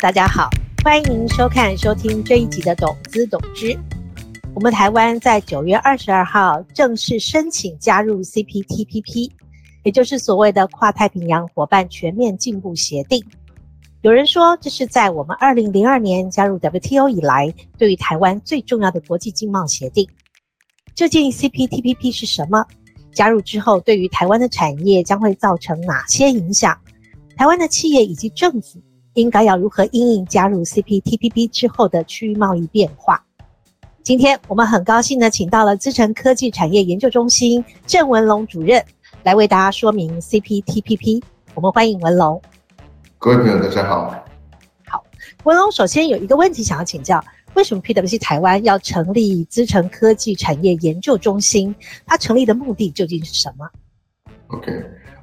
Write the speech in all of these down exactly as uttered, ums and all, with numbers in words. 大家好，欢迎收看收听这一集的懂资懂知。我们台湾在九月二十二号正式申请加入 C P T P P， 也就是所谓的跨太平洋伙伴全面进步协定。有人说这是在我们二零零二年加入 W T O 以来对于台湾最重要的国际经贸协定。究竟 C P T P P 是什么？加入之后对于台湾的产业将会造成哪些影响？台湾的企业以及政府应该要如何因应加入 C P T P P 之后的区域贸易变化？今天我们很高兴的请到了资诚科技产业研究中心郑文龙主任来为大家说明 C P T P P。 我们欢迎文龙。各位朋友大家好。好，文龙，首先有一个问题想要请教，为什么 P W C 台湾要成立资诚科技产业研究中心？它成立的目的究竟是什么？ OK，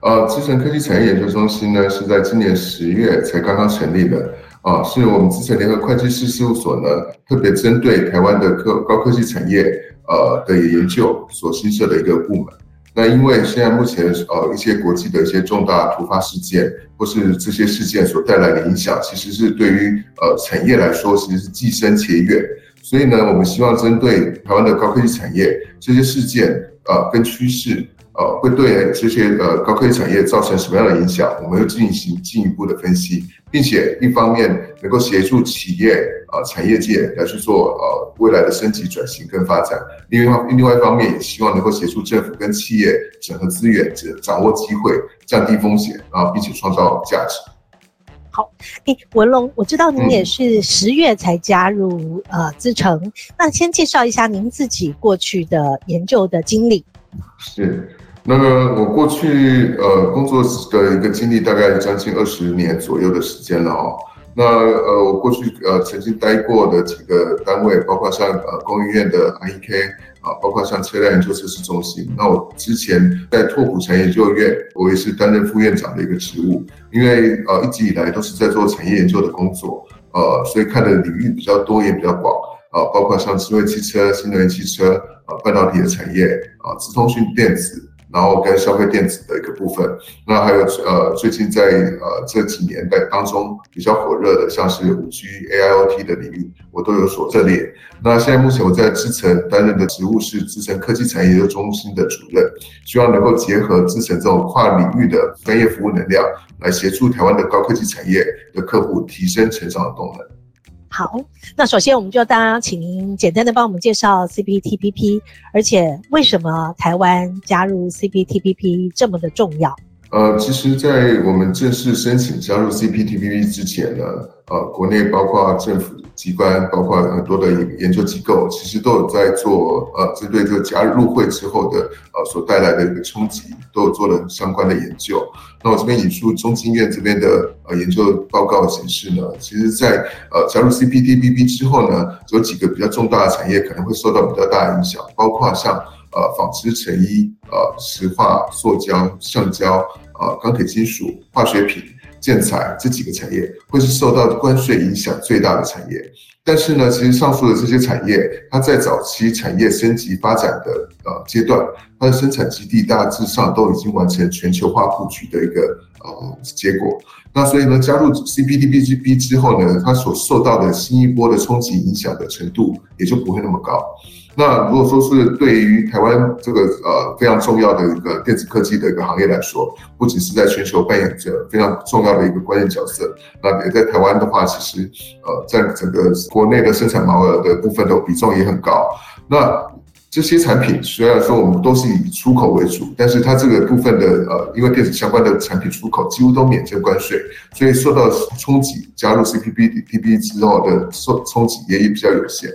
呃，资诚科技产业研究中心呢是在今年十月才刚刚成立的，啊，是我们资诚联合会计师事务所呢特别针对台湾的科高科技产业呃的研究所新设的一个部门。那因为现在目前呃一些国际的一些重大突发事件或是这些事件所带来的影响，其实是对于呃产业来说其实是既深且远，所以呢我们希望针对台湾的高科技产业这些事件呃跟趋势呃，会对这些呃高科技产业造成什么样的影响？我们又进行进一步的分析，并且一方面能够协助企业呃产业界来去做呃未来的升级转型跟发展，另外另外一方面也希望能够协助政府跟企业整合资源，掌握机会，降低风险，然后并且创造价值。好，哎，文龙，我知道您也是十月才加入、嗯、呃资诚，那先介绍一下您自己过去的研究的经历。是。那么我过去呃工作的一个经历大概将近二十年左右的时间了哦。那呃我过去呃曾经待过的几个单位，包括像呃工研院的 I E K， 啊、呃，包括像车辆研究测试中心。那我之前在拓普产业研究院，我也是担任副院长的一个职务，因为呃一直以来都是在做产业研究的工作，呃，所以看的领域比较多也比较广。啊，包括像智慧汽车、新能源汽车、啊半导体的产业、啊资通讯电子，然后跟消费电子的一个部分。那还有呃最近在呃这几年在当中比较火热的，像是 五 G、A I O T 的领域，我都有所涉猎。那现在目前我在资诚担任的职务是资诚科技产业研究中心的主任，希望能够结合资诚这种跨领域的专业服务能量，来协助台湾的高科技产业的客户提升成长的动能。好，那首先我们就当然请您简单的帮我们介绍 C P T P P， 而且为什么台湾加入 C P T P P 这么的重要？呃，其实，在我们正式申请加入 C P T P P 之前呢，呃，国内包括政府机关，包括很多的研究机构，其实都有在做呃，针对这个加入会之后的呃所带来的一个冲击，都有做了相关的研究。那我这边引述中经院这边的呃研究报告显示呢，其实在，在呃加入 C P T P P 之后呢，有几个比较重大的产业可能会受到比较大的影响，包括像。呃，纺织、成衣、呃，石化、塑胶、橡胶、呃，钢铁金属、化学品、建材这几个产业会是受到关税影响最大的产业。但是呢，其实上述的这些产业，它在早期产业升级发展的呃阶段，它的生产基地大致上都已经完成全球化布局的一个呃结果。那所以呢，加入 C P T P P 之后呢，它所受到的新一波的冲击影响的程度也就不会那么高。那如果说是对于台湾这个呃非常重要的一个电子科技的一个行业来说，不仅是在全球扮演着非常重要的一个关键角色，那也在台湾的话，其实呃在整个国内的生产毛额的部分的比重也很高。那这些产品虽然说我们都是以出口为主，但是它这个部分的呃，因为电子相关的产品出口几乎都免征关税，所以受到冲击，加入 C P T P P 之后的受冲击也比较有限。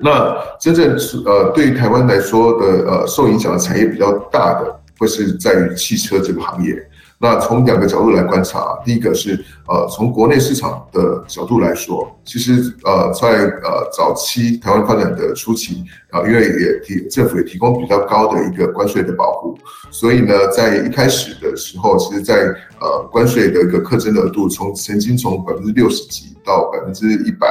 那真正呃对于台湾来说的呃受影响的产业比较大的，会是在于汽车这个行业。那从两个角度来观察，第一个是呃从国内市场的角度来说，其实呃在呃早期台湾发展的初期，啊、呃、因为也提政府也提供比较高的一个关税的保护，所以呢在一开始的时候，其实在呃关税的一个课征额度从曾经从百分之六十几到百分之一百。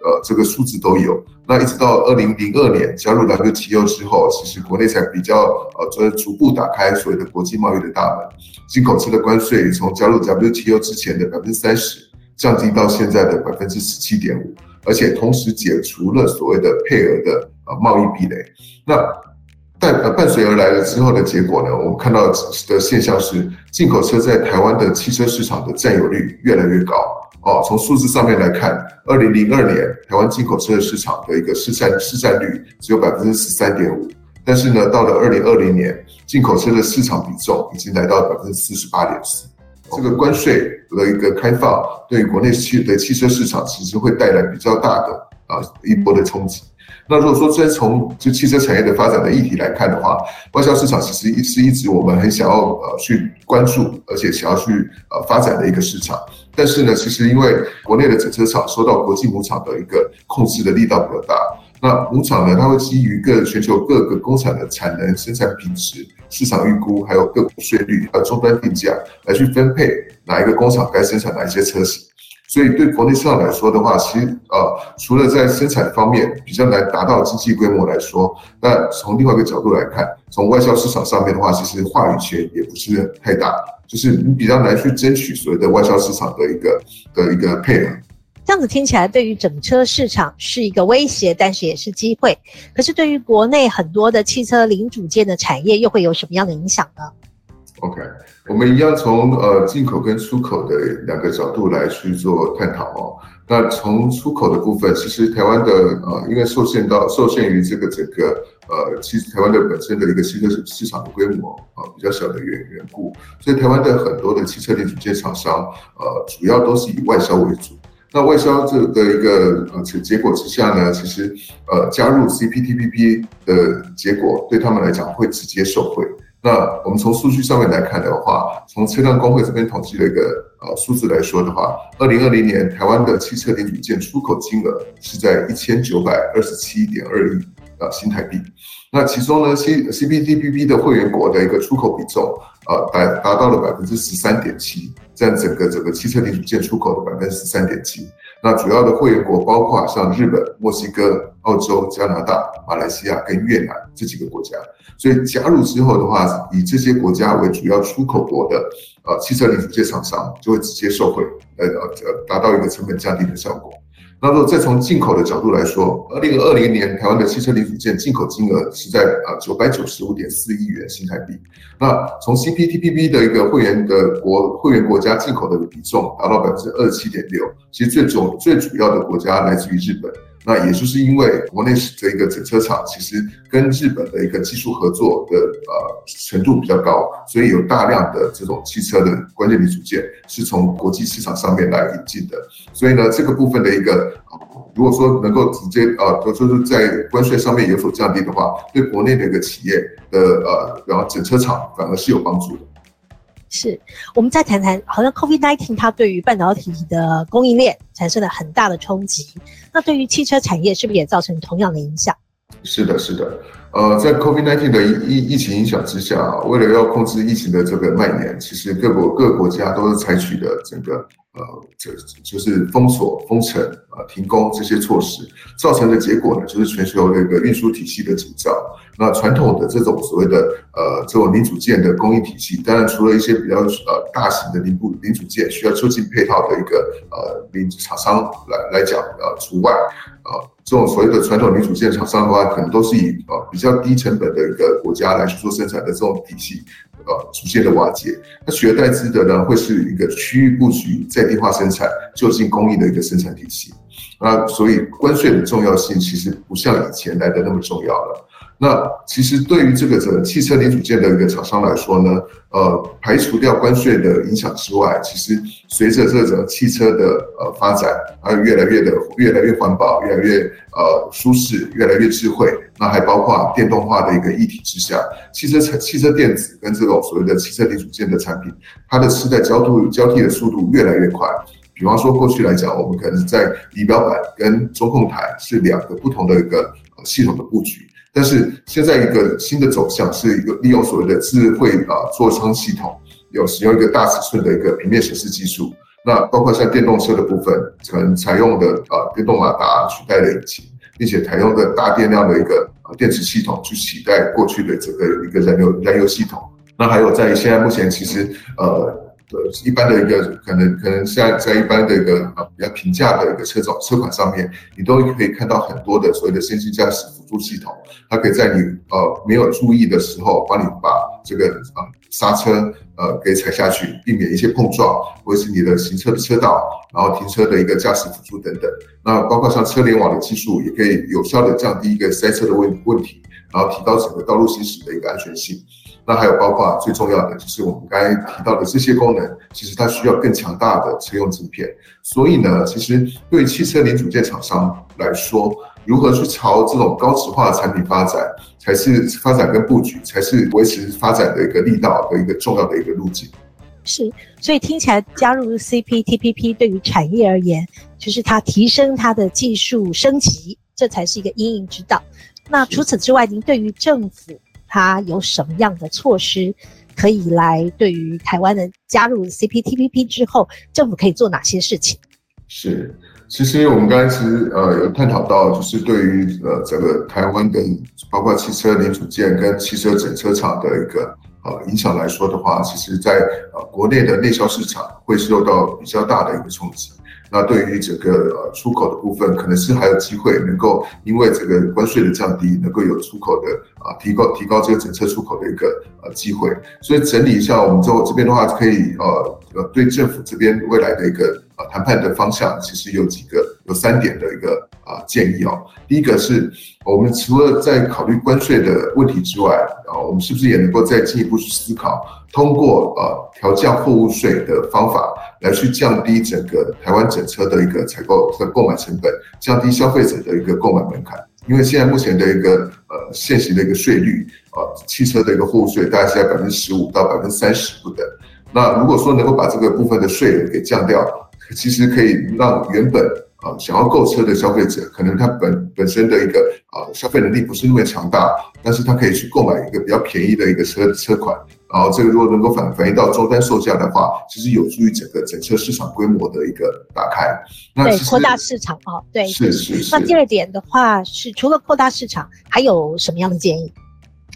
呃，这个数字都有。那一直到二零零二年加入 W T O 之后，其实国内才比较呃，逐步打开所谓的国际贸易的大门。进口车的关税从加入 W T O 之前的 百分之三十，降低到现在的 百分之十七点五， 而且同时解除了所谓的配额的贸易壁垒。那但伴随而来了之后的结果呢，我们看到的现象是进口车在台湾的汽车市场的占有率越来越高。哦，从数字上面来看 ,二零零二 年台湾进口车的市场的一个市占市占率只有 百分之十三点五， 但是呢到了二零二零年进口车的市场比重已经来到 百分之四十八点四。这个关税的一个开放对于国内的汽车市场其实会带来比较大的啊一波的冲击。那如果说真从就汽车产业的发展的议题来看的话，外销市场其实是一直我们很想要呃去关注，而且想要去呃发展的一个市场。但是呢，其实因为国内的整车厂受到国际母厂的一个控制的力道比较大，那母厂呢，它会基于各全球各个工厂的产能、生产品质、市场预估，还有各国税率、还有终端定价来去分配哪一个工厂该生产哪一些车型。所以对国内市场来说的话，其实呃，除了在生产方面比较难达到经济规模来说，那从另外一个角度来看，从外销市场上面的话，其实话语权也不是太大，就是你比较难去争取所谓的外销市场的一个的一个配合。这样子听起来对于整车市场是一个威胁，但是也是机会。可是对于国内很多的汽车零组件的产业又会有什么样的影响呢？OK， 我们一样从呃进口跟出口的两个角度来去做探讨哦。那从出口的部分，其实台湾的呃，因为受限到受限于这个整个呃，其实台湾的本身的一个汽车市场的规模啊、呃、比较小的缘故，所以台湾的很多的汽车零组件厂商呃，主要都是以外销为主。那外销这的一个呃结果之下呢，其实呃加入 C P T P P 的结果对他们来讲会直接受惠。那我们从数据上面来看的话，从车辆工会这边统计的一个呃数字来说的话，二零二零年台湾的汽车零组件出口金额是在 一千九百二十七点二 亿、呃、新台币。那其中呢 C P T P P 的会员国的一个出口比重呃达达到了 百分之十三点七， 占整个整个汽车零组件出口的 百分之十三点七。那主要的会员国包括像日本、墨西哥、澳洲、加拿大、马来西亚跟越南这几个国家，所以加入之后的话，以这些国家为主要出口国的呃汽车零组件厂商就会直接受惠，呃呃达到一个成本降低的效果。那如果再从进口的角度来说，二零二零年台湾的汽车零组件进口金额是在 九百九十五点四 亿元新台币。那从 C P T P P 的一个会员的国会员国家进口的比重达到 百分之二十七点六， 其实最主最主要的国家来自于日本。那也就是因为国内的一个整车厂其实跟日本的一个技术合作的呃程度比较高，所以有大量的这种汽车的关键零组件是从国际市场上面来引进的。所以呢，这个部分的一个如果说能够直接呃，就是在关税上面有所降低的话，对国内的一个企业的呃，然后整车厂反而是有帮助的。是，我们再谈谈，好像 COVID 十九 它对于半导体的供应链产生了很大的冲击，那对于汽车产业是不是也造成同样的影响？是的，是的，呃，在 COVID 十九 的疫情影响之下，为了要控制疫情的这个蔓延，其实各国各国家都是采取的整个呃，就是封锁、封城、呃、停工这些措施，造成的结果呢，就是全球的一个运输体系的紧张。那传统的这种所谓的呃这种零组件的供应体系，当然除了一些比较呃大型的零部零组件需要就近配套的一个呃零厂商来来讲呃除外，呃这种所谓的传统零组件厂商的话，可能都是以呃比较低成本的一个国家来去做生产的这种体系。呃，逐渐的瓦解，那取而代之的呢，会是一个区域布局、在地化生产、就近供应的一个生产体系。那所以关税的重要性其实不像以前来的那么重要了。那其实对于这个整个汽车零组件的一个厂商来说呢，呃，排除掉关税的影响之外，其实随着这种汽车的呃发展，还有越来越的越来越环保、越来越呃舒适、越来越智慧，那还包括电动化的一个议题之下，汽车汽车电子跟这种所谓的汽车零组件的产品，它的世代交替交替的速度越来越快。比方说，过去来讲，我们可能在仪表板跟中控台是两个不同的一个系统的布局。但是现在一个新的走向是一个利用所谓的智慧啊座舱系统，有使用一个大尺寸的一个平面显示技术。那包括像电动车的部分，可能采用的啊电动马达取代了引擎，并且采用的大电量的一个电池系统去取代过去的这个一个燃油燃油系统。那还有在现在目前其实呃。呃一般的一个可能可能现在在一般的一个呃比较平价的一个车种车款上面，你都可以看到很多的所谓的先进驾驶辅助系统，它可以在你呃没有注意的时候，帮你把这个呃刹车呃给踩下去，避免一些碰撞，或者是你的行车的车道，然后停车的一个驾驶辅助等等。那包括像车联网的技术，也可以有效的降低一个塞车的问问题，然后提高整个道路行驶的一个安全性。那还有包括最重要的就是我们刚才提到的这些功能，其实它需要更强大的车用晶片。所以呢，其实对汽车零组件厂商来说，如何去朝这种高值化的产品发展，才是发展跟布局，才是维持发展的一个力道和一个重要的一个路径。是，所以听起来加入 C P T P P 对于产业而言，就是它提升它的技术升级，这才是一个因应之道。那除此之外，您对于政府它有什么样的措施可以来对于台湾人加入 C P T P P 之后，政府可以做哪些事情？是，其实我们刚才其实呃有探讨到，就是对于呃整个台湾的包括汽车零组件跟汽车整车厂的一个呃影响来说的话，其实在呃国内的内销市场会受到比较大的一个冲击。那对于整个呃出口的部分，可能是还有机会能够因为这个关税的降低，能够有出口的啊、呃、提高提高这个整车出口的一个呃机会。所以整理一下，我们这边的话可以呃呃对政府这边未来的一个呃谈判的方向，其实有几个有三点的一个啊、呃、建议哦。第一个是我们除了在考虑关税的问题之外，啊、呃、我们是不是也能够再进一步去思考，通过呃调降货物税的方法，来去降低整个台湾整车的一个采购和购买成本，降低消费者的一个购买门槛。因为现在目前的一个呃现行的一个税率，呃汽车的一个货物税大概是在 百分之十五 到 百分之三十 不等。那如果说能够把这个部分的税给降掉，其实可以让原本呃想要购车的消费者，可能他本本身的一个呃消费能力不是那么强大，但是他可以去购买一个比较便宜的一个车车款。然后这个如果能够反反映到终端售价的话，其实有助于整个整车市场规模的一个打开。那对，扩大市场啊、哦，对，是是是。那第二点的话是，除了扩大市场，还有什么样的建议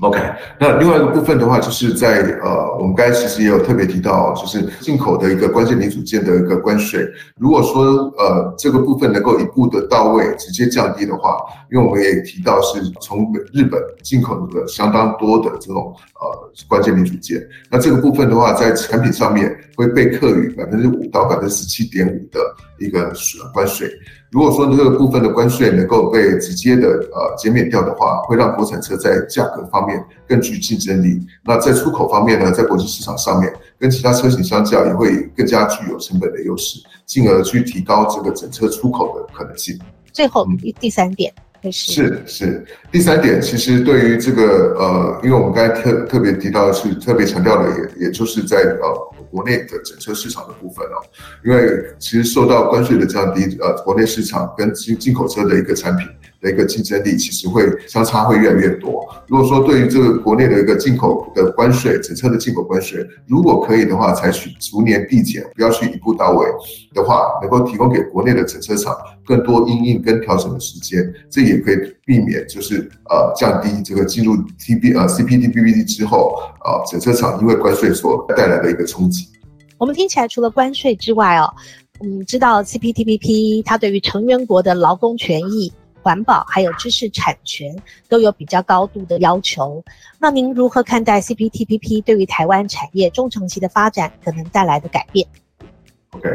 ？OK， 那另外一个部分的话，就是在呃，我们刚才其实也有特别提到，就是进口的一个关键零组件的一个关税，如果说呃这个部分能够一步的到位，直接降低的话，因为我们也提到是从日本进口的相当多的这种呃。关键零组件，那这个部分的话，在产品上面会被课予 百分之五 到 百分之十七点五 的一个关税。如果说这个部分的关税能够被直接的呃减免掉的话，会让国产车在价格方面更具竞争力。那在出口方面呢，在国际市场上面跟其他车型相较，也会更加具有成本的优势，进而去提高这个整车出口的可能性。最后、嗯、第三点。是是，第三点，其实对于这个呃，因为我们刚才特特别提到的是特别强调的也，也就是在呃国内的整车市场的部分哦，因为其实受到关税的降低，呃，国内市场跟进进口车的一个产品的一个竞争力，其实会相差会越来越多。如果说对于这个国内的一个进口的关税，整车的进口关税，如果可以的话，采取逐年递减，不要去一步到位的话，能够提供给国内的整车厂更多因应跟调整的时间，这也。也可以避免，就是呃降低这个进入 C P T P P 之后，呃整车厂因为关税所带来的一个冲击。我们听起来，除了关税之外哦，我们知道 C P T P P 它对于成员国的劳工权益、环保还有知识产权都有比较高度的要求。那您如何看待 C P T P P 对于台湾产业中长期的发展可能带来的改变 ？OK。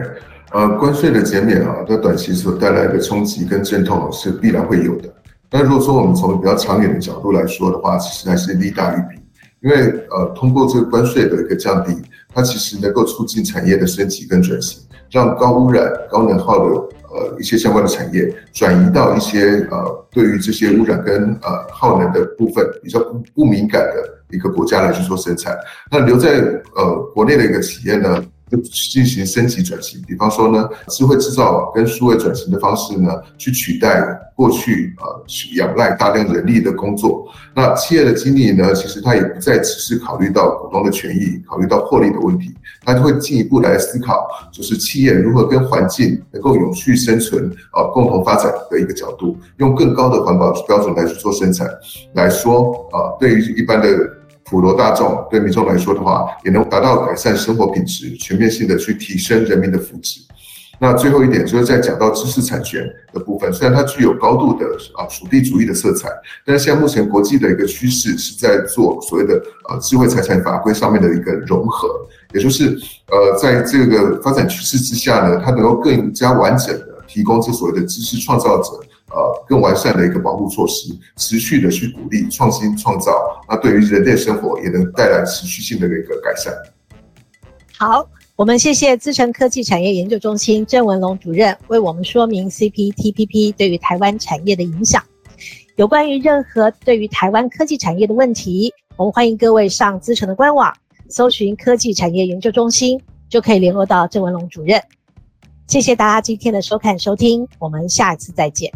呃，关税的减免啊，在短期所带来的冲击跟阵痛是必然会有的。但如果说我们从比较长远的角度来说的话，其实还是利大于弊。因为呃，通过这个关税的一个降低，它其实能够促进产业的升级跟转型，让高污染、高能耗的呃一些相关的产业转移到一些呃对于这些污染跟呃耗能的部分比较不不敏感的一个国家来去做生产。那留在呃国内的一个企业呢？就进行升级转型，比方说呢，智慧制造跟数位转型的方式呢，去取代过去呃仰赖大量人力的工作。那企业的经理呢，其实他也不再只是考虑到股东的权益，考虑到获利的问题，他就会进一步来思考，就是企业如何跟环境能够永续生存、呃、共同发展的一个角度，用更高的环保标准来去做生产，来说啊、呃，对于一般的。普罗大众，对民众来说的话，也能达到改善生活品质，全面性的去提升人民的福祉。那最后一点就是在讲到知识产权的部分，虽然它具有高度的啊属地主义的色彩，但是现在目前国际的一个趋势是在做所谓的呃智慧财产法规上面的一个融合，也就是呃在这个发展趋势之下呢，它能够更加完整的提供这所谓的知识创造者呃更完善的一个保护措施，持续的去鼓励创新创造，那对于人类生活也能带来持续性的一个改善。好。我们谢谢资诚科技产业研究中心郑文龙主任为我们说明 C P T P P 对于台湾产业的影响。有关于任何对于台湾科技产业的问题，我们欢迎各位上资诚的官网搜寻科技产业研究中心，就可以联络到郑文龙主任。谢谢大家今天的收看收听，我们下一次再见。